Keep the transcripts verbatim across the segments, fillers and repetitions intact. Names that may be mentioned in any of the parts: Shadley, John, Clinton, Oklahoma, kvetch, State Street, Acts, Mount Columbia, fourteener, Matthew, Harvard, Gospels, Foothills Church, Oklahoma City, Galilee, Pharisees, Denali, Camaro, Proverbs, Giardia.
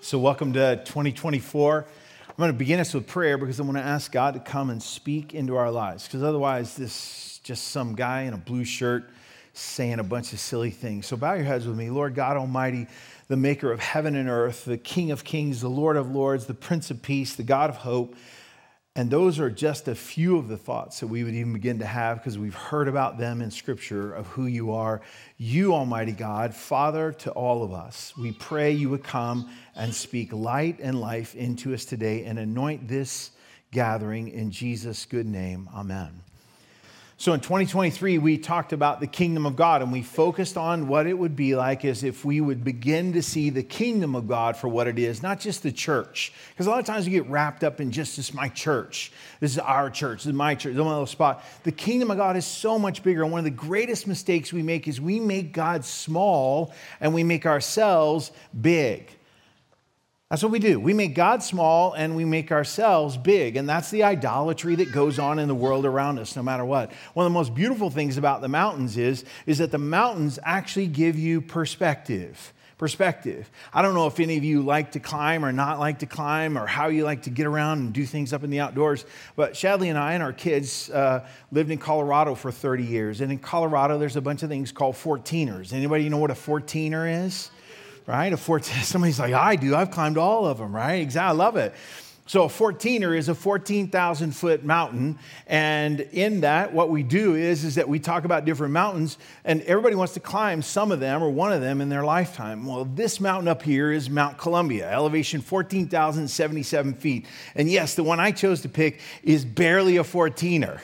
So welcome to twenty twenty-four. I'm going to begin us with prayer because I want to ask God to come and speak into our lives. Because otherwise, this is just some guy in a blue shirt saying a bunch of silly things. So bow your heads with me. Lord God Almighty, the maker of heaven and earth, the King of kings, the Lord of lords, the Prince of peace, the God of hope. And those are just a few of the thoughts that we would even begin to have because we've heard about them in Scripture of who you are. You, Almighty God, Father to all of us, we pray you would come and speak light and life into us today and anoint this gathering in Jesus' good name. Amen. So in twenty twenty-three, we talked about the kingdom of God, and we focused on what it would be like as if we would begin to see the kingdom of God for what it is, not just the church. Because a lot of times we get wrapped up in just this my church. This is our church. This is my church. This is my little spot. The kingdom of God is so much bigger. And one of the greatest mistakes we make is we make God small and we make ourselves big. That's what we do. We make God small and we make ourselves big. And that's the idolatry that goes on in the world around us, no matter what. One of the most beautiful things about the mountains is, is that the mountains actually give you perspective. Perspective. I don't know if any of you like to climb or not like to climb or how you like to get around and do things up in the outdoors. But Shadley and I and our kids uh, lived in Colorado for thirty years. And in Colorado, there's a bunch of things called fourteeners. Anybody know what a fourteener is? Right? A fourteen, somebody's like, I do. I've climbed all of them, right? Exactly. I love it. So a fourteener is a fourteen thousand foot mountain. And in that, what we do is, is that we talk about different mountains, and everybody wants to climb some of them or one of them in their lifetime. Well, this mountain up here is Mount Columbia, elevation fourteen thousand seventy-seven feet. And yes, the one I chose to pick is barely a fourteener.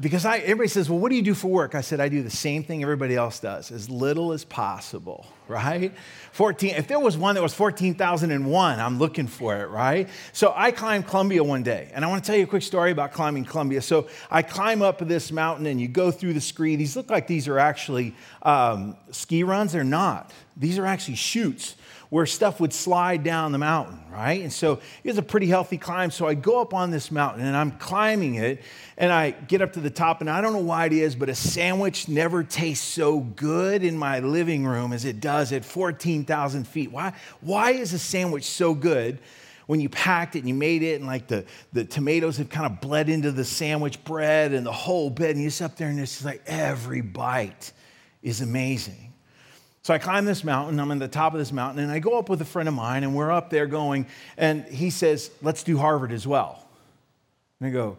Because I, everybody says, well, what do you do for work? I said, I do the same thing everybody else does, as little as possible, right? fourteen, if there was one that was fourteen thousand one, I'm looking for it, right? So I climbed Columbia one day, and I want to tell you a quick story about climbing Columbia. So I climb up this mountain, and you go through the scree. These look like these are actually um, ski runs. They're not. These are actually chutes where stuff would slide down the mountain, right? And so it was a pretty healthy climb. So I go up on this mountain, and I'm climbing it, and I get up to the top, and I don't know why it is, but a sandwich never tastes so good in my living room as it does at fourteen thousand feet. Why, why is a sandwich so good when you packed it and you made it, and like the, the tomatoes have kind of bled into the sandwich bread and the whole bit, and you're just up there, and it's just like every bite is amazing. So I climb this mountain, I'm at the top of this mountain, and I go up with a friend of mine, and we're up there going, and he says, let's do Harvard as well. And I go,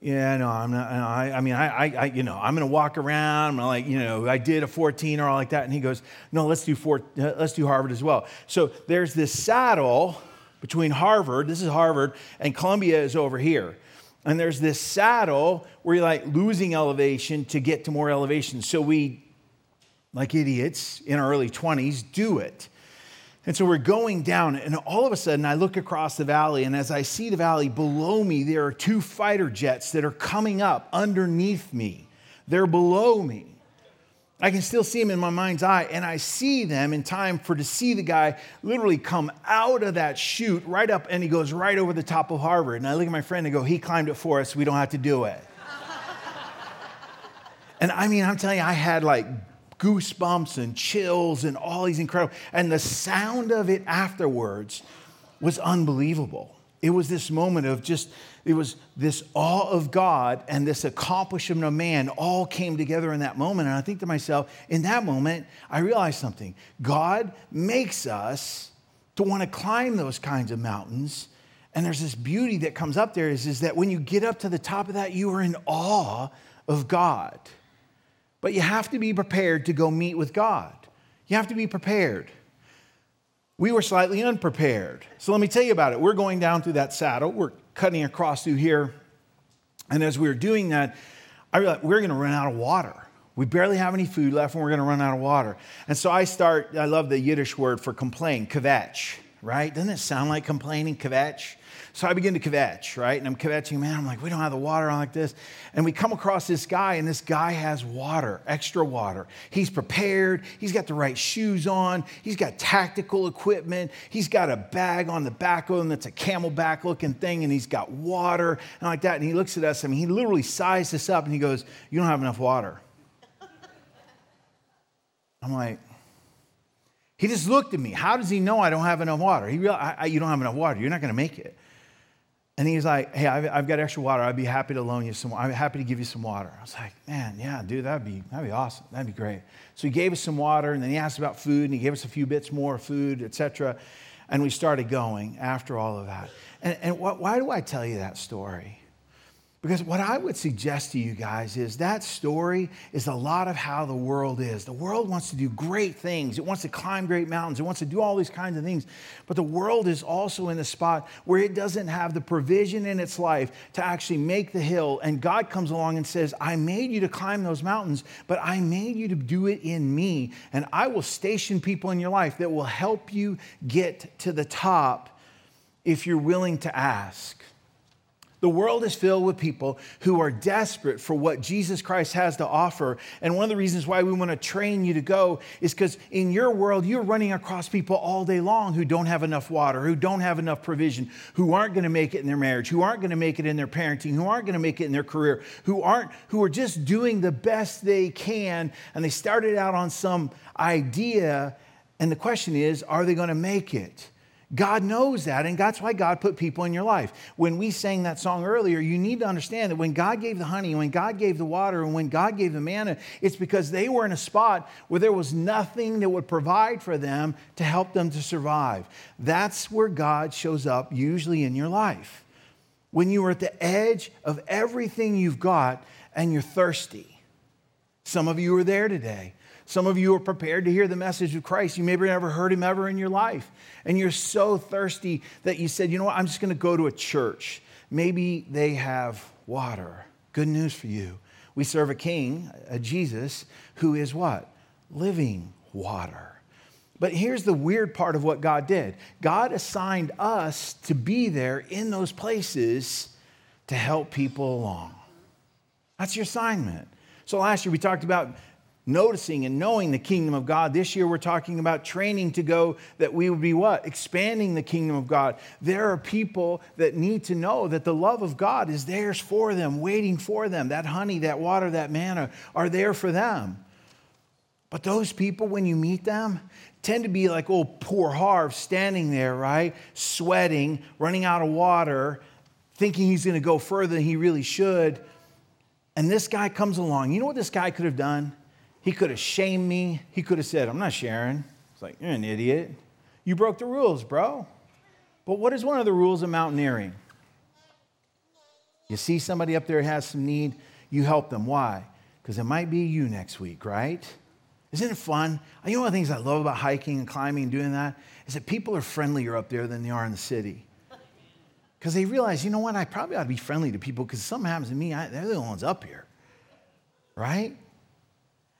yeah, no, I'm not, I, I mean, I, I, you know, I'm going to walk around, I'm gonna like, you know, I did a fourteen or all like that, and he goes, no, let's do four, let's do Harvard as well. So there's this saddle between Harvard, this is Harvard, and Columbia is over here. And there's this saddle where you're like losing elevation to get to more elevation. So we, like idiots in our early twenties, do it. And so we're going down, and all of a sudden I look across the valley, and as I see the valley below me, there are two fighter jets that are coming up underneath me. They're below me. I can still see them in my mind's eye, and I see them in time for to see the guy literally come out of that chute right up, and he goes right over the top of Harvard. And I look at my friend and go, he climbed it for us. We don't have to do it. And I mean, I'm telling you, I had like goosebumps and chills and all these incredible, and the sound of it afterwards was unbelievable. It was this moment of just, it was this awe of God and this accomplishment of man all came together in that moment. And I think to myself, in that moment, I realized something. God makes us to want to climb those kinds of mountains, And there's this beauty that comes up there is, is that when you get up to the top of that, you are in awe of God. But you have to be prepared to go meet with God. You have to be prepared. We were slightly unprepared. So let me tell you about it. We're going down through that saddle. We're cutting across through here. And as we were doing that, I realized we're going to run out of water. We barely have any food left, and we're going to run out of water. And so I start, I love the Yiddish word for complain, kvetch, right? Doesn't it sound like complaining, kvetch? So I begin to kvetch, right? And I'm kvetching, man, I'm like, we don't have the water, I'm like this. And we come across this guy, and this guy has water, extra water. He's prepared. He's got the right shoes on. He's got tactical equipment. He's got a bag on the back of him that's a camelback looking thing, and he's got water and like that. And he looks at us, I mean, he literally sized us up, and he goes, you don't have enough water. I'm like, he just looked at me. How does he know I don't have enough water? He realized, I, I, you don't have enough water. You're not going to make it. And he's like, hey, I've, I've got extra water. I'd be happy to loan you some. I'm happy to give you some water. I was like, man, yeah, dude, that'd be that'd be awesome. That'd be great. So he gave us some water, and then he asked about food, and he gave us a few bits more food, et cetera. And we started going after all of that. And, and wh- why do I tell you that story? Because what I would suggest to you guys is that story is a lot of how the world is. The world wants to do great things. It wants to climb great mountains. It wants to do all these kinds of things. But the world is also in a spot where it doesn't have the provision in its life to actually make the hill. And God comes along and says, I made you to climb those mountains, but I made you to do it in me. And I will station people in your life that will help you get to the top if you're willing to ask. The world is filled with people who are desperate for what Jesus Christ has to offer. And one of the reasons why we want to train you to go is because in your world, you're running across people all day long who don't have enough water, who don't have enough provision, who aren't going to make it in their marriage, who aren't going to make it in their parenting, who aren't going to make it in their career, who aren't, who are just doing the best they can. And they started out on some idea. And the question is, are they going to make it? God knows that, and that's why God put people in your life. When we sang that song earlier, you need to understand that when God gave the honey, when God gave the water, and when God gave the manna, it's because they were in a spot where there was nothing that would provide for them to help them to survive. That's where God shows up usually in your life. When you are at the edge of everything you've got and you're thirsty. Some of you are there today. Some of you are prepared to hear the message of Christ. You maybe never heard him ever in your life. And you're so thirsty that you said, you know what, I'm just going to go to a church. Maybe they have water. Good news for you. We serve a king, a Jesus, who is what? Living water. But here's the weird part of what God did. God assigned us to be there in those places to help people along. That's your assignment. So last year we talked about noticing and knowing the kingdom of God. This year we're talking about training to go, that we would be what? Expanding the kingdom of God. There are people that need to know that the love of God is theirs for them, waiting for them. That honey, that water, that manna are there for them. But those people, when you meet them, tend to be like old poor Harv standing there, right? Sweating, running out of water, thinking he's going to go further than he really should. And this guy comes along. You know what this guy could have done? He could have shamed me. He could have said, I'm not sharing. It's like, you're an idiot. You broke the rules, bro. But what is one of the rules of mountaineering? You see somebody up there has some need, you help them. Why? Because it might be you next week, right? Isn't it fun? You know, one of the things I love about hiking and climbing and doing that is that people are friendlier up there than they are in the city. Because they realize, you know what, I probably ought to be friendly to people because something happens to me, I, they're the ones up here, right?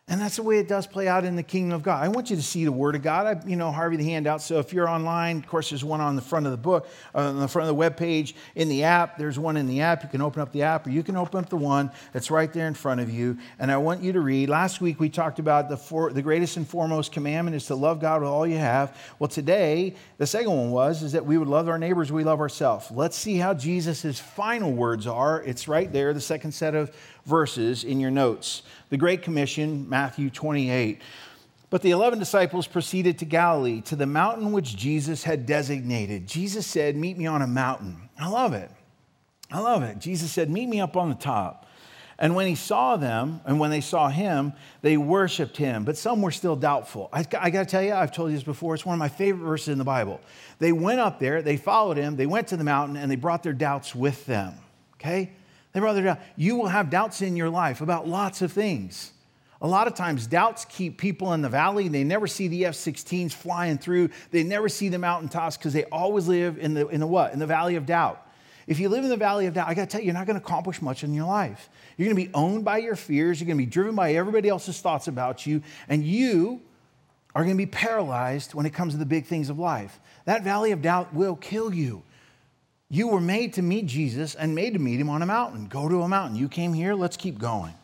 And that's the way it does play out in the kingdom of God. I want you to see the Word of God. I, you know, Harvey, the handout. So if you're online, of course, there's one on the front of the book, uh, on the front of the webpage. In the app, there's one in the app. You can open up the app, or you can open up the one that's right there in front of you. And I want you to read. Last week, we talked about the four, the greatest and foremost commandment is to love God with all you have. Well, today, the second one was is that we would love our neighbors as we love ourselves. Let's see how Jesus' final words are. It's right there, the second set of verses in your notes. The Great Commission, Matthew twenty-eight. But the eleven disciples proceeded to Galilee, to the mountain which Jesus had designated. Jesus said, meet me on a mountain. I love it. I love it. Jesus said, meet me up on the top. And when he saw them, and when they saw him, they worshiped him. But some were still doubtful. I, I got to tell you, I've told you this before. It's one of my favorite verses in the Bible. They went up there. They followed him. They went to the mountain, and they brought their doubts with them. Okay? They brought their doubts. You will have doubts in your life about lots of things. A lot of times, doubts keep people in the valley. They never see the F sixteens flying through. They never see the mountaintops because they always live in the in the what? In the valley of doubt. If you live in the valley of doubt, I got to tell you, you're not going to accomplish much in your life. You're going to be owned by your fears. You're going to be driven by everybody else's thoughts about you. And you are going to be paralyzed when it comes to the big things of life. That valley of doubt will kill you. You were made to meet Jesus and made to meet him on a mountain. Go to a mountain. You came here. Let's keep going.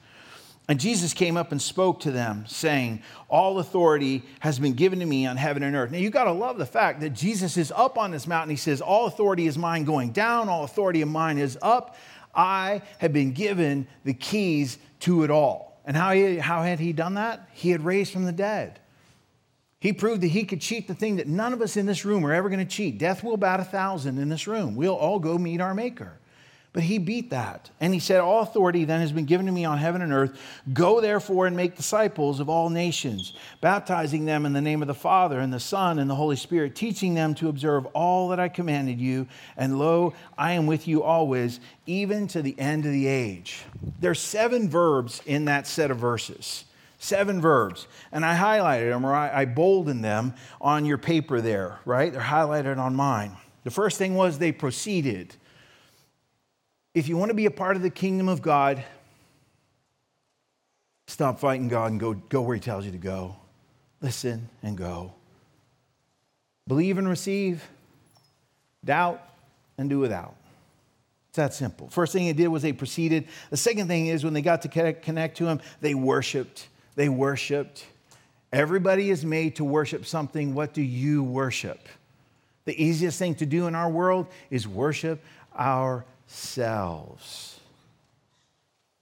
And Jesus came up and spoke to them, saying, all authority has been given to me on heaven and earth. Now, you got to love the fact that Jesus is up on this mountain. He says, all authority is mine going down. All authority of mine is up. I have been given the keys to it all. And how, he, how had he done that? He had raised from the dead. He proved that he could cheat the thing that none of us in this room are ever going to cheat. Death will bat a thousand in this room. We'll all go meet our maker. But he beat that. And he said, all authority then has been given to me on heaven and earth. Go therefore and make disciples of all nations, baptizing them in the name of the Father and the Son and the Holy Spirit, teaching them to observe all that I commanded you. And lo, I am with you always, even to the end of the age. There are seven verbs in that set of verses. Seven verbs. And I highlighted them, or I boldened them on your paper there, right? They're highlighted on mine. The first thing was they proceeded. If you want to be a part of the kingdom of God, stop fighting God and go, go where he tells you to go. Listen and go. Believe and receive, doubt and do without. It's that simple. First thing they did was they proceeded. The second thing is when they got to connect to him, they worshiped. They worshiped. Everybody is made to worship something. What do you worship? The easiest thing to do in our world is worship our selves.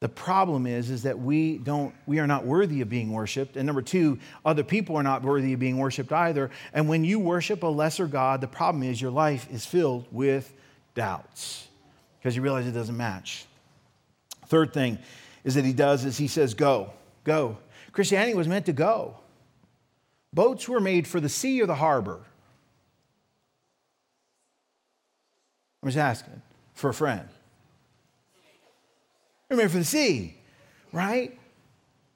The problem is, is that we don't, we are not worthy of being worshiped. And number two, other people are not worthy of being worshiped either. And when you worship a lesser God, the problem is your life is filled with doubts because you realize it doesn't match. Third thing is that he does is he says, go, go. Christianity was meant to go. Boats were made for the sea or the harbor. I'm just asking. For a friend. They're made for the sea, right?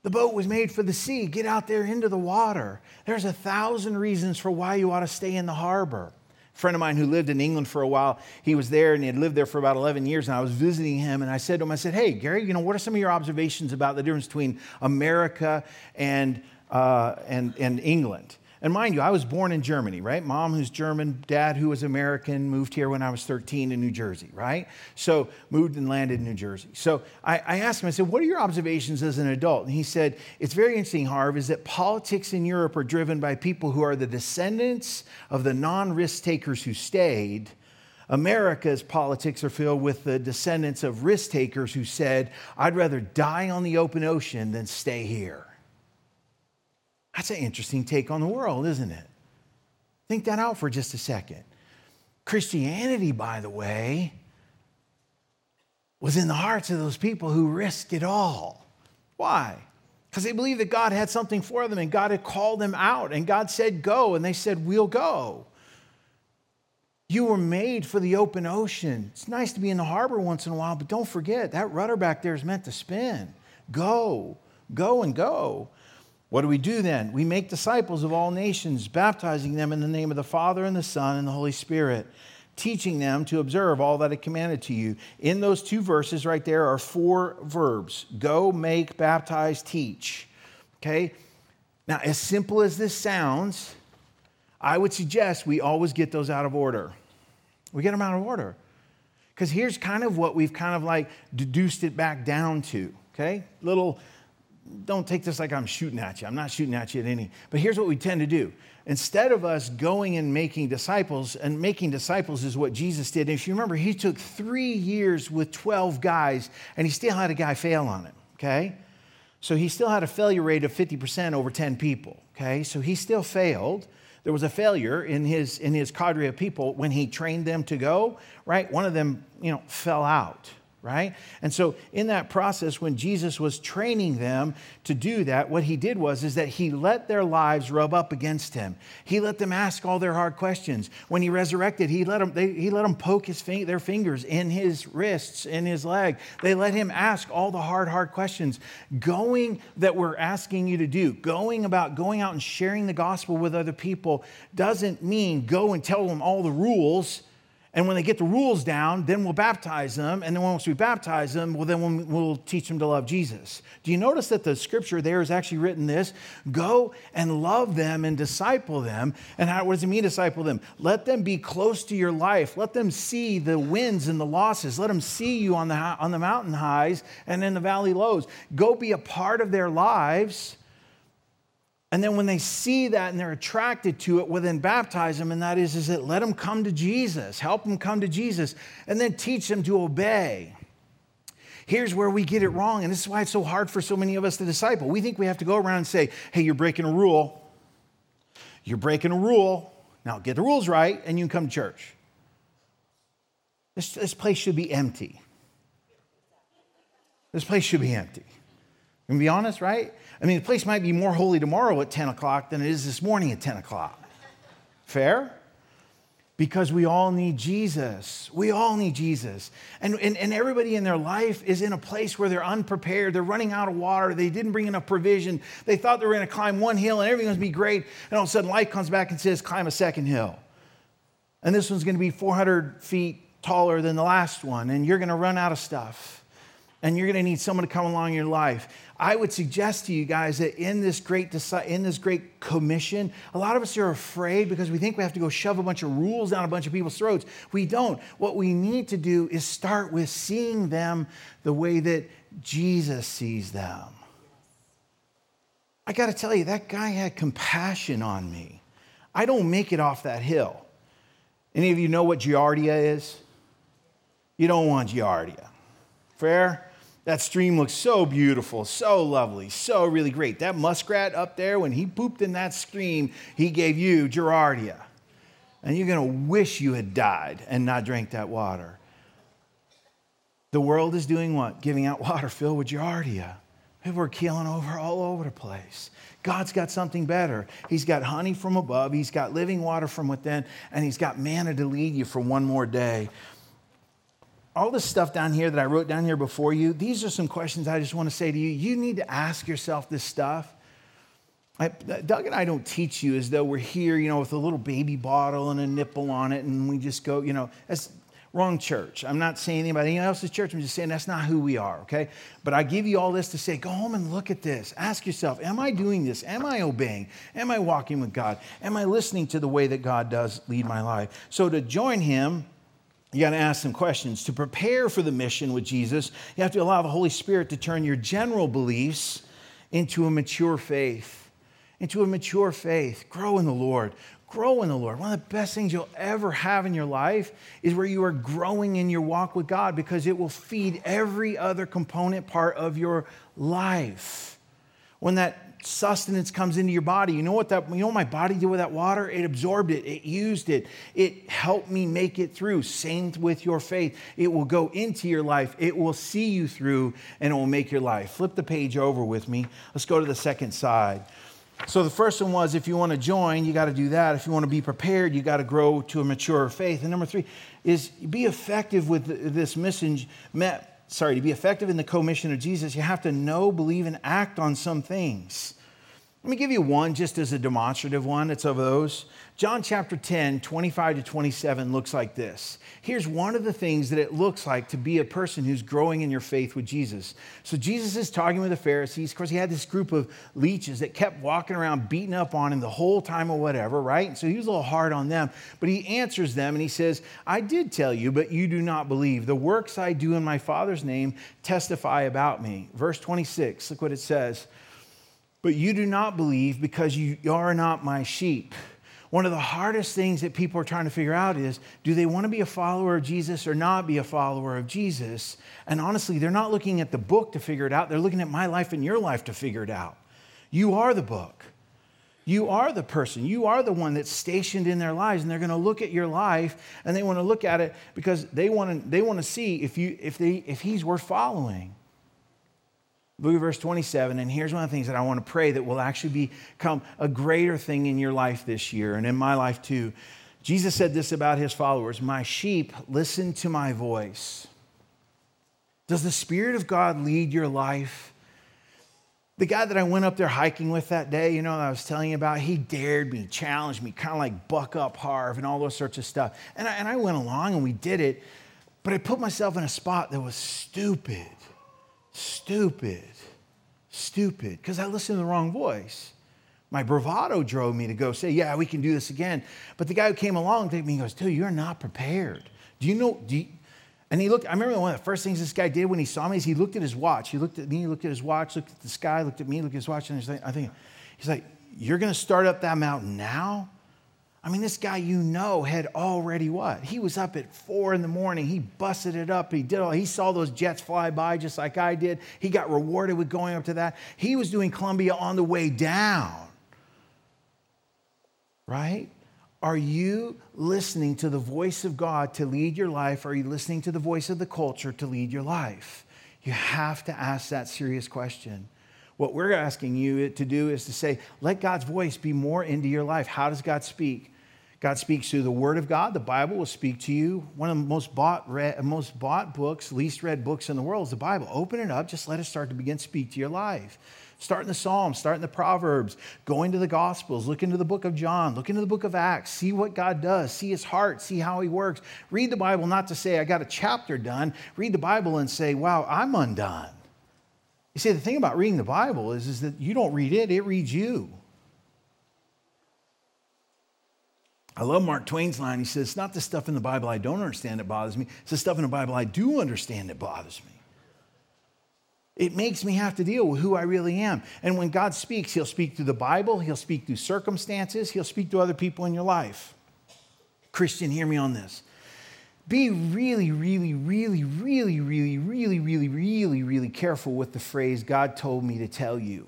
The boat was made for the sea. Get out there into the water. There's a thousand reasons for why you ought to stay in the harbor. A friend of mine who lived in England for a while, he was there and he had lived there for about eleven years, and I was visiting him, and I said to him, I said, hey, Gary, you know, what are some of your observations about the difference between America and uh, and, and England? And mind you, I was born in Germany, right? Mom who's German, dad who was American, moved here when I was thirteen in New Jersey, right? So moved and landed in New Jersey. So I, I asked him, I said, what are your observations as an adult? And he said, it's very interesting, Harv, is that politics in Europe are driven by people who are the descendants of the non-risk takers who stayed. America's politics are filled with the descendants of risk takers who said, I'd rather die on the open ocean than stay here. That's an interesting take on the world, isn't it? Think that out for just a second. Christianity, by the way, was in the hearts of those people who risked it all. Why? Because they believed that God had something for them and God had called them out and God said, go, and they said, we'll go. You were made for the open ocean. It's nice to be in the harbor once in a while, but don't forget, that rudder back there is meant to spin. Go, go and go. What do we do then? We make disciples of all nations, baptizing them in the name of the Father and the Son and the Holy Spirit, teaching them to observe all that I commanded to you. In those two verses right there are four verbs. Go, make, baptize, teach. Okay? Now, as simple as this sounds, I would suggest we always get those out of order. We get them out of order. Because here's kind of what we've kind of like deduced it back down to. Okay? Little... Don't take this like I'm shooting at you. I'm not shooting at you at any. But here's what we tend to do. Instead of us going and making disciples, and making disciples is what Jesus did. And if you remember, he took three years with twelve guys, and he still had a guy fail on him, okay? So he still had a failure rate of fifty percent over ten people, okay? So he still failed. There was a failure in his in his cadre of people when he trained them to go, right? One of them, you know, fell out, right? And so in that process, when Jesus was training them to do that, what he did was is that he let their lives rub up against him. He let them ask all their hard questions. When he resurrected, he let them, they, he let them poke his fing- their fingers in his wrists, in his leg. They let him ask all the hard, hard questions. Going that we're asking you to do, going about going out and sharing the gospel with other people doesn't mean go and tell them all the rules. And when they get the rules down, then we'll baptize them. And then once we baptize them, well, then we'll teach them to love Jesus. Do you notice that the scripture there is actually written this? Go and love them and disciple them. And how, what does it mean disciple them? Let them be close to your life. Let them see the wins and the losses. Let them see you on the, on the mountain highs and in the valley lows. Go be a part of their lives. And then when they see that and they're attracted to it, well, then baptize them. And that is, is that let them come to Jesus. Help them come to Jesus. And then teach them to obey. Here's where we get it wrong. And this is why it's so hard for so many of us to disciple. We think we have to go around and say, hey, you're breaking a rule. You're breaking a rule. Now get the rules right and you can come to church. This, this place should be empty. This place should be empty. I'm going to be honest, right? I mean, the place might be more holy tomorrow at ten o'clock than it is this morning at ten o'clock. Fair? Because we all need Jesus. We all need Jesus. And, and, and everybody in their life is in a place where they're unprepared. They're running out of water. They didn't bring enough provision. They thought they were going to climb one hill and everything was going to be great. And all of a sudden life comes back and says, climb a second hill. And this one's going to be four hundred feet taller than the last one. And you're going to run out of stuff. And you're going to need someone to come along in your life. I would suggest to you guys that in this great in this great commission, a lot of us are afraid because we think we have to go shove a bunch of rules down a bunch of people's throats. We don't. What we need to do is start with seeing them the way that Jesus sees them. I got to tell you, that guy had compassion on me. I don't make it off that hill. Any of you know what Giardia is? You don't want Giardia. Fair? That stream looks so beautiful, so lovely, so really great. That muskrat up there, when he pooped in that stream, he gave you Giardia. And you're going to wish you had died and not drank that water. The world is doing what? Giving out water filled with Giardia. People are keeling over all over the place. God's got something better. He's got honey from above. He's got living water from within. And he's got manna to lead you for one more day. All this stuff down here that I wrote down here before you, these are some questions I just want to say to you. You need to ask yourself this stuff. I, Doug and I don't teach you as though we're here, you know, with a little baby bottle and a nipple on it, and we just go, you know, that's wrong church. I'm not saying anybody else's church. I'm just saying that's not who we are, okay? But I give you all this to say, go home and look at this. Ask yourself, am I doing this? Am I obeying? Am I walking with God? Am I listening to the way that God does lead my life? So to join him, you got to ask some questions. To prepare for the mission with Jesus, you have to allow the Holy Spirit to turn your general beliefs into a mature faith. Into a mature faith. Grow in the Lord. Grow in the Lord. One of the best things you'll ever have in your life is where you are growing in your walk with God, because it will feed every other component part of your life. When that sustenance comes into your body. You know what that, you know what my body did with that water? It absorbed it. It used it. It helped me make it through. Same with your faith. It will go into your life. It will see you through, and it will make your life. Flip the page over with me. Let's go to the second side. So the first one was, if you want to join, you got to do that. If you want to be prepared, you got to grow to a mature faith. And number three is be effective with this message. Sorry, to be effective in the commission of Jesus, you have to know, believe, and act on some things. Let me give you one just as a demonstrative one. It's of those. John chapter ten, twenty-five to twenty-seven looks like this. Here's one of the things that it looks like to be a person who's growing in your faith with Jesus. So Jesus is talking with the Pharisees. Of course, he had this group of leeches that kept walking around beating up on him the whole time or whatever, right? So he was a little hard on them. But he answers them and he says, I did tell you, but you do not believe. The works I do in my Father's name testify about me. Verse twenty-six, look what it says. But you do not believe because you are not my sheep. One of the hardest things that people are trying to figure out is, do they want to be a follower of Jesus or not be a follower of Jesus? And honestly, they're not looking at the book to figure it out. They're looking at my life and your life to figure it out. You are the book. You are the person. You are the one that's stationed in their lives, and they're going to look at your life, and they want to look at it because they want to they want to see if you if they if he's worth following. Look at verse twenty-seven, and here's one of the things that I want to pray that will actually become a greater thing in your life this year and in my life too. Jesus said this about his followers: my sheep listen to my voice. Does the Spirit of God lead your life? The guy that I went up there hiking with that day, you know, that I was telling you about, he dared me, challenged me, kind of like buck up, Harv, and all those sorts of stuff. And I, and I went along and we did it, but I put myself in a spot that was stupid, stupid, stupid, because I listened to the wrong voice. My bravado drove me to go say, yeah, we can do this again. But the guy who came along to me, he goes, dude, you're not prepared. Do you know? Do you? And he looked, I remember one of the first things this guy did when he saw me is he looked at his watch. He looked at me, looked at his watch, looked at the sky, looked at me, looked at his watch. And he's like, I think, he's like, you're going to start up that mountain now? I mean, this guy, you know, had already what? He was up at four in the morning. He busted it up. He did all. He saw those jets fly by just like I did. He got rewarded with going up to that. He was doing Columbia on the way down. Right? Are you listening to the voice of God to lead your life? Or are you listening to the voice of the culture to lead your life? You have to ask that serious question. What we're asking you to do is to say, let God's voice be more into your life. How does God speak? God speaks through the Word of God. The Bible will speak to you. One of the most bought, read, most bought books, least read books in the world is the Bible. Open it up. Just let it start to begin to speak to your life. Start in the Psalms. Start in the Proverbs. Go into the Gospels. Look into the book of John. Look into the book of Acts. See what God does. See his heart. See how he works. Read the Bible not to say, I got a chapter done. Read the Bible and say, wow, I'm undone. You see, the thing about reading the Bible is, is that you don't read it. It reads you. I love Mark Twain's line. He says, it's not the stuff in the Bible I don't understand that bothers me. It's the stuff in the Bible I do understand that bothers me. It makes me have to deal with who I really am. And when God speaks, he'll speak through the Bible. He'll speak through circumstances. He'll speak to other people in your life. Christian, hear me on this. Be really, really, really, really, really, really, really, really, really careful with the phrase, God told me to tell you.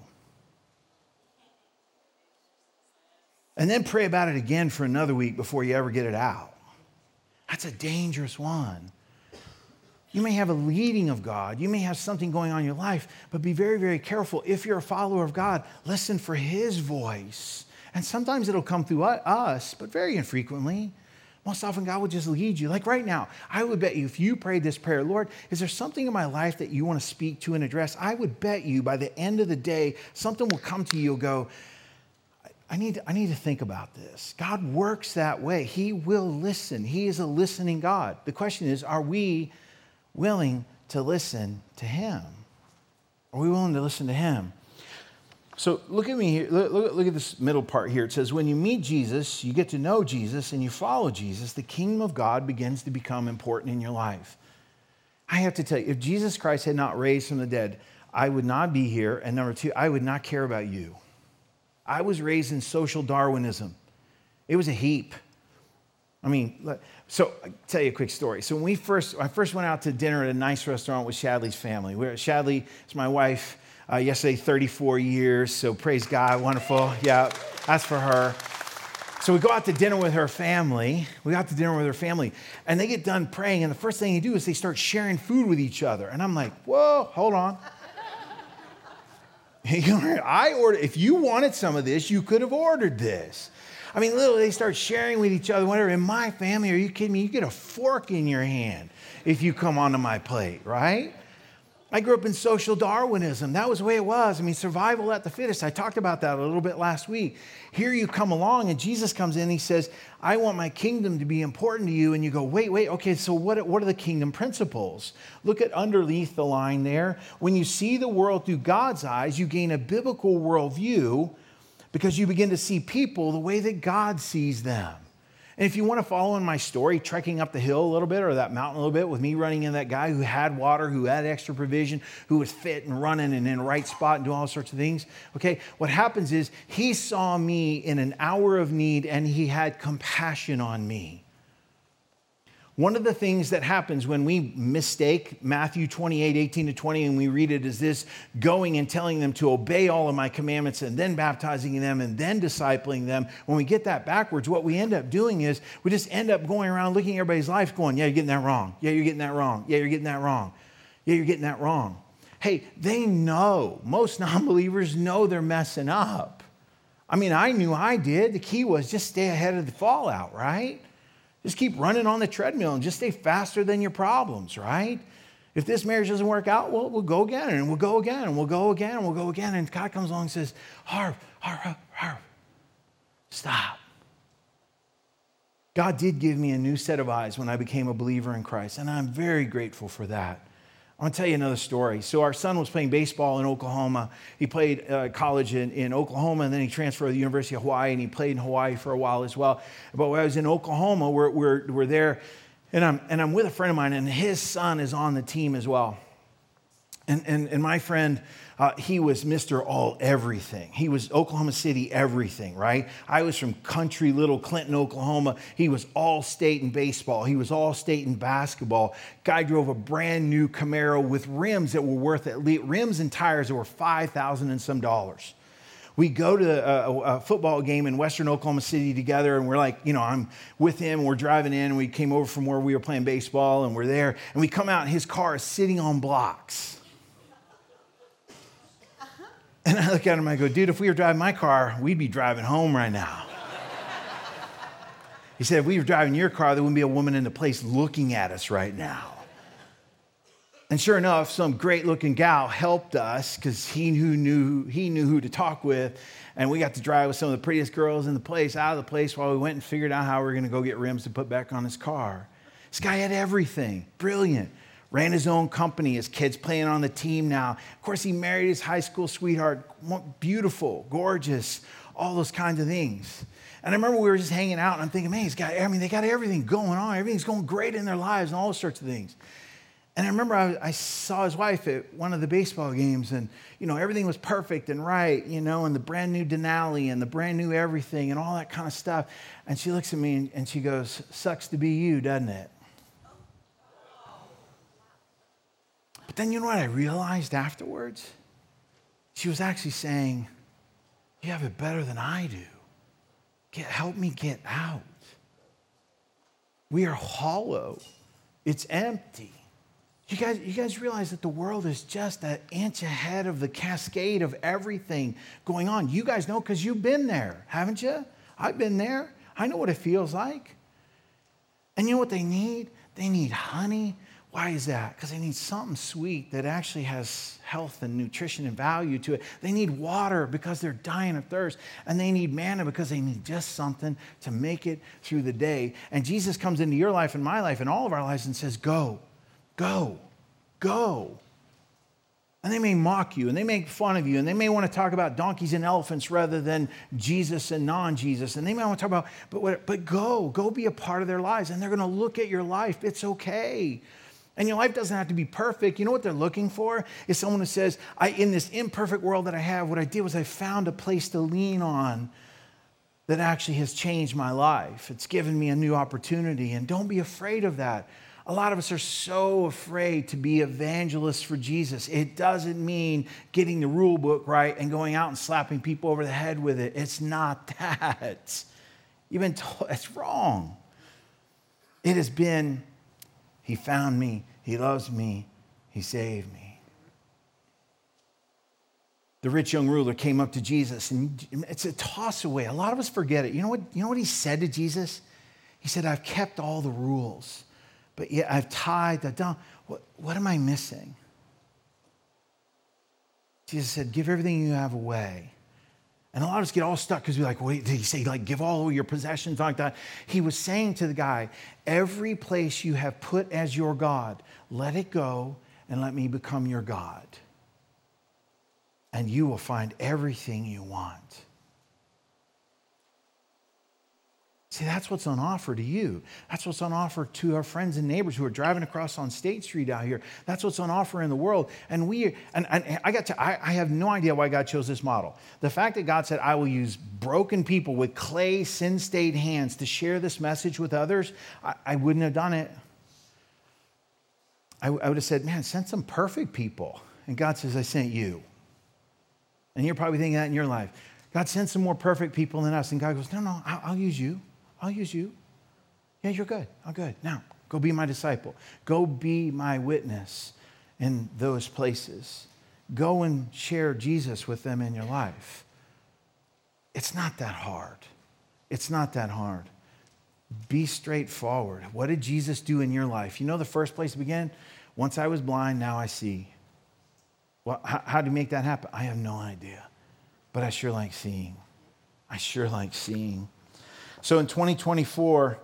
And then pray about it again for another week before you ever get it out. That's a dangerous one. You may have a leading of God. You may have something going on in your life, but be very, very careful. If you're a follower of God, listen for his voice. And sometimes it'll come through us, but very infrequently. Most often God will just lead you. Like right now, I would bet you if you prayed this prayer, Lord, is there something in my life that you want to speak to and address? I would bet you by the end of the day, something will come to you. You'll go, I need, to, I need to think about this. God works that way. He will listen. He is a listening God. The question is, are we willing to listen to him? Are we willing to listen to him? So look at me here. Look, look, look at this middle part here. It says, when you meet Jesus, you get to know Jesus, and you follow Jesus, the kingdom of God begins to become important in your life. I have to tell you, if Jesus Christ had not raised from the dead, I would not be here. And number two, I would not care about you. I was raised in social Darwinism. It was a heap. I mean, so I'll tell you a quick story. So when we first, I first went out to dinner at a nice restaurant with Shadley's family. We're, Shadley is my wife, uh, yesterday, thirty-four years. So praise God, wonderful. Yeah, that's for her. So we go out to dinner with her family. We go out to dinner with her family. And they get done praying. And the first thing they do is they start sharing food with each other. And I'm like, whoa, hold on. I ordered, if you wanted some of this, you could have ordered this. I mean, literally, they start sharing with each other, whatever. In my family, are you kidding me? You get a fork in your hand if you come onto my plate, right? I grew up in social Darwinism. That was the way it was. I mean, survival at the fittest. I talked about that a little bit last week. Here you come along, and Jesus comes in, and he says, I want my kingdom to be important to you. And you go, wait, wait, okay, so what, what are the kingdom principles? Look at underneath the line there. When you see the world through God's eyes, you gain a biblical worldview because you begin to see people the way that God sees them. And if you want to follow in my story, trekking up the hill a little bit or that mountain a little bit with me running in that guy who had water, who had extra provision, who was fit and running and in the right spot and doing all sorts of things, okay, what happens is he saw me in an hour of need and he had compassion on me. One of the things that happens when we mistake Matthew twenty-eight, eighteen to twenty, and we read it as this, going and telling them to obey all of my commandments and then baptizing them and then discipling them. When we get that backwards, what we end up doing is we just end up going around looking at everybody's life going, yeah, you're getting that wrong. Yeah, you're getting that wrong. Yeah, you're getting that wrong. Yeah, you're getting that wrong. Hey, they know. Most non-believers know they're messing up. I mean, I knew I did. The key was just stay ahead of the fallout, right? Just keep running on the treadmill and just stay faster than your problems, right? If this marriage doesn't work out, well, we'll go again, and we'll go again, and we'll go again, and we'll go again. And God comes along and says, Harv, Harv, Harv, Harv, stop. God did give me a new set of eyes when I became a believer in Christ, and I'm very grateful for that. I want to tell you another story. So our son was playing baseball in Oklahoma. He played uh, college in, in Oklahoma, and then he transferred to the University of Hawaii, and he played in Hawaii for a while as well. But when I was in Oklahoma, we're, we're, we're there, and I'm, and I'm with a friend of mine, and his son is on the team as well. And, and, and my friend, uh, he was Mister All Everything. He was Oklahoma City everything, right? I was from country little Clinton, Oklahoma. He was all state in baseball. He was all state in basketball. Guy drove a brand new Camaro with rims that were worth at least, rims and tires that were five thousand and some dollars. We go to a, a football game in Western Oklahoma City together, and we're like, you know, I'm with him, and we're driving in, and we came over from where we were playing baseball, and we're there, and we come out, and his car is sitting on blocks. And I look at him, I go, dude, if we were driving my car, we'd be driving home right now. He said, if we were driving your car, there wouldn't be a woman in the place looking at us right now. And sure enough, some great-looking gal helped us because he knew, knew, he knew who to talk with, and we got to drive with some of the prettiest girls in the place, out of the place, while we went and figured out how we were going to go get rims to put back on his car. This guy had everything. Brilliant. Ran his own company. His kid's playing on the team now. Of course, he married his high school sweetheart. Beautiful, gorgeous, all those kinds of things. And I remember we were just hanging out, and I'm thinking, man, he's got, I mean, they got everything going on. Everything's going great in their lives and all sorts of things. And I remember I, I saw his wife at one of the baseball games, and, you know, everything was perfect and right, you know, and the brand new Denali and the brand new everything and all that kind of stuff. And she looks at me, and, and she goes, sucks to be you, doesn't it? But then you know what I realized afterwards? She was actually saying, you have it better than I do. Get, help me get out. We are hollow. It's empty. You guys, you guys realize that the world is just an inch ahead of the cascade of everything going on. You guys know because you've been there, haven't you? I've been there. I know what it feels like. And you know what they need? They need honey. Why is that? Because they need something sweet that actually has health and nutrition and value to it. They need water because they're dying of thirst. And they need manna because they need just something to make it through the day. And Jesus comes into your life and my life and all of our lives and says, go, go, go. And they may mock you and they make fun of you and they may want to talk about donkeys and elephants rather than Jesus and non-Jesus. And they may want to talk about, but, what, but go, go be a part of their lives. And they're going to look at your life. It's okay. And your life doesn't have to be perfect. You know what they're looking for? Is someone who says, I, in this imperfect world that I have, what I did was I found a place to lean on that actually has changed my life. It's given me a new opportunity. And don't be afraid of that. A lot of us are so afraid to be evangelists for Jesus. It doesn't mean getting the rule book right and going out and slapping people over the head with it. It's not that. You've been told it's wrong. It has been... He found me, he loves me, he saved me. The rich young ruler came up to Jesus, and it's a toss away. A lot of us forget it. You know what, you know what he said to Jesus? He said, I've kept all the rules, but yet I've tied the down. What, what am I missing? Jesus said, give everything you have away. And a lot of us get all stuck because we're like, wait, did he say, like, give all your possessions, like that? He was saying to the guy, every place you have put as your God, let it go and let me become your God. And you will find everything you want. See, that's what's on offer to you. That's what's on offer to our friends and neighbors who are driving across on State Street out here. That's what's on offer in the world. And we, and, and I got to, I, I have no idea why God chose this model. The fact that God said, I will use broken people with clay, sin-stained hands to share this message with others, I, I wouldn't have done it. I, w- I would have said, man, send some perfect people. And God says, I sent you. And you're probably thinking that in your life. God, send some more perfect people than us. And God goes, no, no, I'll, I'll use you. I'll use you. Yeah, you're good. I'm good. Now, go be my disciple. Go be my witness in those places. Go and share Jesus with them in your life. It's not that hard. It's not that hard. Be straightforward. What did Jesus do in your life? You know the first place it began? Once I was blind, now I see. Well, how, how do you make that happen? I have no idea. But I sure like seeing. I sure like seeing. So in twenty twenty-four,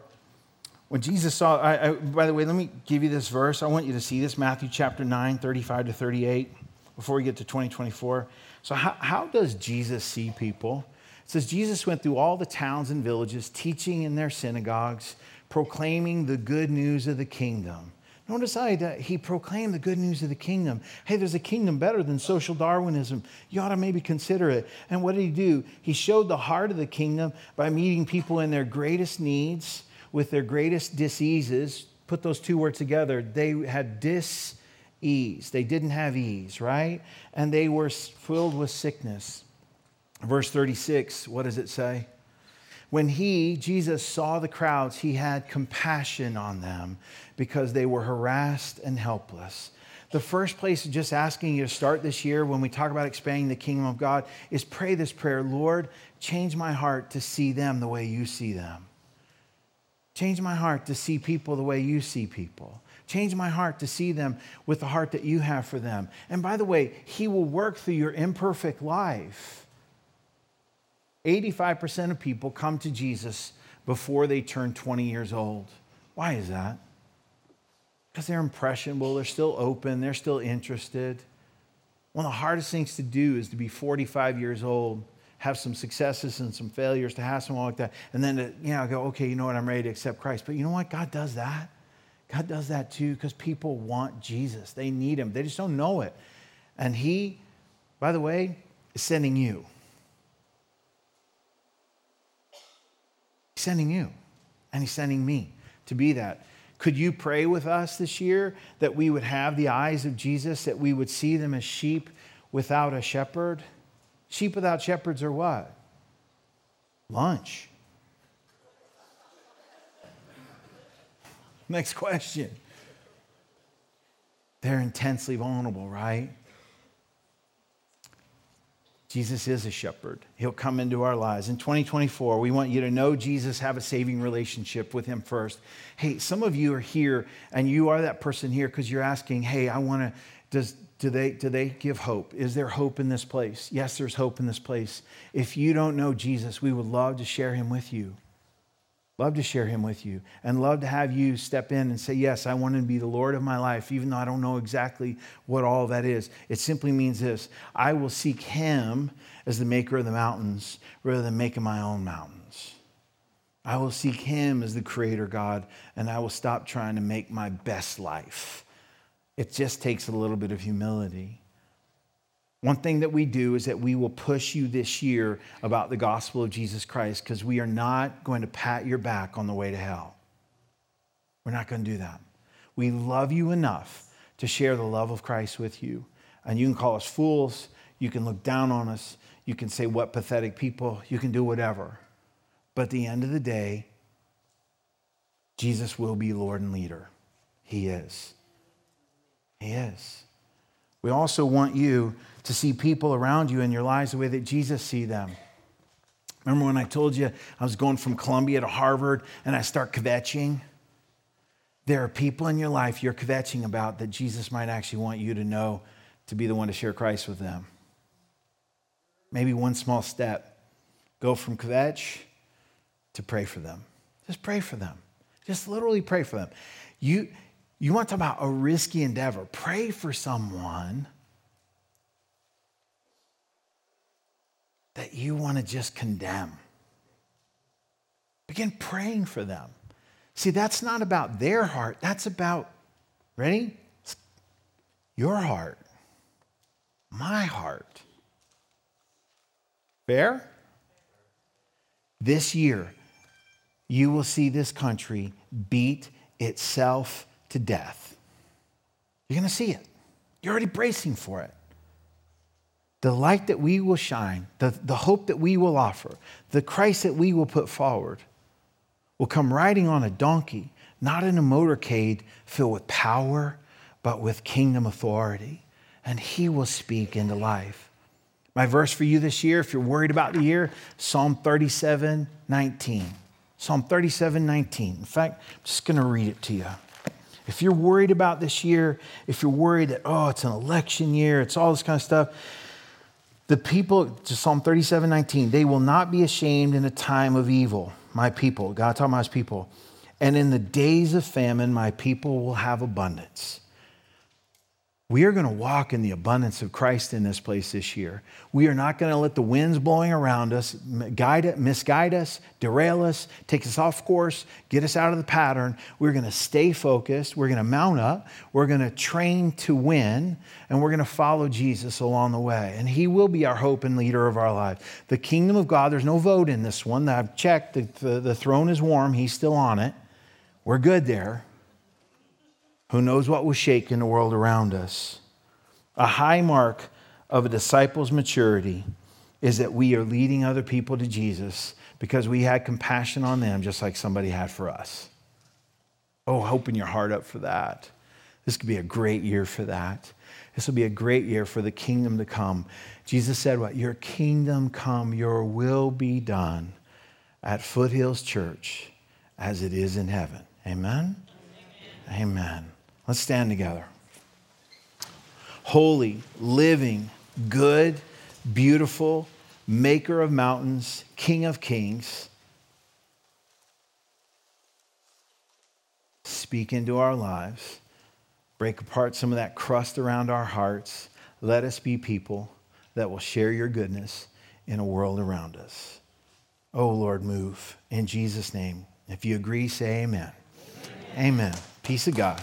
when Jesus saw, I, I, by the way, let me give you this verse. I want you to see this, Matthew chapter nine, thirty-five to thirty-eight, before we get to twenty twenty-four. So how, how does Jesus see people? It says, Jesus went through all the towns and villages, teaching in their synagogues, proclaiming the good news of the kingdom. Notice I, that he proclaimed the good news of the kingdom. Hey, there's a kingdom better than social Darwinism. You ought to maybe consider it. And what did he do? He showed the heart of the kingdom by meeting people in their greatest needs with their greatest diseases. Put those two words together. They had dis-ease. They didn't have ease, right? And they were filled with sickness. Verse thirty-six, what does it say? When he, Jesus, saw the crowds, he had compassion on them because they were harassed and helpless. The first place, just asking you to start this year when we talk about expanding the kingdom of God, is pray this prayer, Lord, change my heart to see them the way you see them. Change my heart to see people the way you see people. Change my heart to see them with the heart that you have for them. And by the way, he will work through your imperfect life. eighty-five percent of people come to Jesus before they turn twenty years old. Why is that? Because they're impressionable, they're still open, they're still interested. One of the hardest things to do is to be forty-five years old, have some successes and some failures, to have someone like that, and then to, you know, go, okay, you know what, I'm ready to accept Christ. But you know what? God does that. God does that too, because people want Jesus. They need him. They just don't know it. And he, by the way, is sending you. He's sending you, and he's sending me to be that. Could you pray with us this year that we would have the eyes of Jesus, that we would see them as sheep without a shepherd? Sheep without shepherds are what? Lunch. Next question. They're intensely vulnerable, right? Jesus is a shepherd. He'll come into our lives. In twenty twenty-four, we want you to know Jesus, have a saving relationship with him first. Hey, some of you are here, and you are that person here because you're asking, hey, I want to, does do they do they give hope? Is there hope in this place? Yes, there's hope in this place. If you don't know Jesus, we would love to share him with you. Love to share him with you, and love to have you step in and say, yes, I want him to be the Lord of my life, even though I don't know exactly what all that is. It simply means this: I will seek him as the maker of the mountains rather than making my own mountains. I will seek him as the creator God, and I will stop trying to make my best life. It just takes a little bit of humility. One thing that we do is that we will push you this year about the gospel of Jesus Christ, because we are not going to pat your back on the way to hell. We're not going to do that. We love you enough to share the love of Christ with you. And you can call us fools. You can look down on us. You can say, what pathetic people. You can do whatever. But at the end of the day, Jesus will be Lord and leader. He is. He is. We also want you to see people around you in your lives the way that Jesus see them. Remember when I told you I was going from Columbia to Harvard and I start kvetching? There are people in your life you're kvetching about that Jesus might actually want you to know, to be the one to share Christ with them. Maybe one small step. Go from kvetch to pray for them. Just pray for them. Just literally pray for them. You... You want to talk about a risky endeavor. Pray for someone that you want to just condemn. Begin praying for them. See, that's not about their heart. That's about, ready? Your heart. My heart. Fair? This year, you will see this country beat itself to death. You're going to see it. You're already bracing for it. The light that we will shine, the, the hope that we will offer, the Christ that we will put forward will come riding on a donkey, not in a motorcade filled with power, but with kingdom authority. And he will speak into life. My verse for you this year, if you're worried about the year, Psalm thirty-seven nineteen. Psalm thirty-seven nineteen. In fact, I'm just going to read it to you. If you're worried about this year, if you're worried that, oh, it's an election year, it's all this kind of stuff, the people, Psalm thirty-seven nineteen, they will not be ashamed in a time of evil. My people, God talking about his people. And in the days of famine, my people will have abundance. We are going to walk in the abundance of Christ in this place this year. We are not going to let the winds blowing around us guide it, misguide us, derail us, take us off course, get us out of the pattern. We're going to stay focused. We're going to mount up. We're going to train to win, and we're going to follow Jesus along the way. And he will be our hope and leader of our life. The kingdom of God, there's no vote in this one. I've checked. The, the, the throne is warm. He's still on it. We're good there. Who knows what will shake in the world around us. A high mark of a disciple's maturity is that we are leading other people to Jesus because we had compassion on them just like somebody had for us. Oh, open your heart up for that. This could be a great year for that. This will be a great year for the kingdom to come. Jesus said what? Your kingdom come, your will be done at Foothills Church as it is in heaven. Amen? Amen. Amen. Let's stand together. Holy, living, good, beautiful, maker of mountains, King of kings. Speak into our lives. Break apart some of that crust around our hearts. Let us be people that will share your goodness in a world around us. Oh, Lord, move in Jesus' name. If you agree, say amen. Amen. Amen. Peace of God.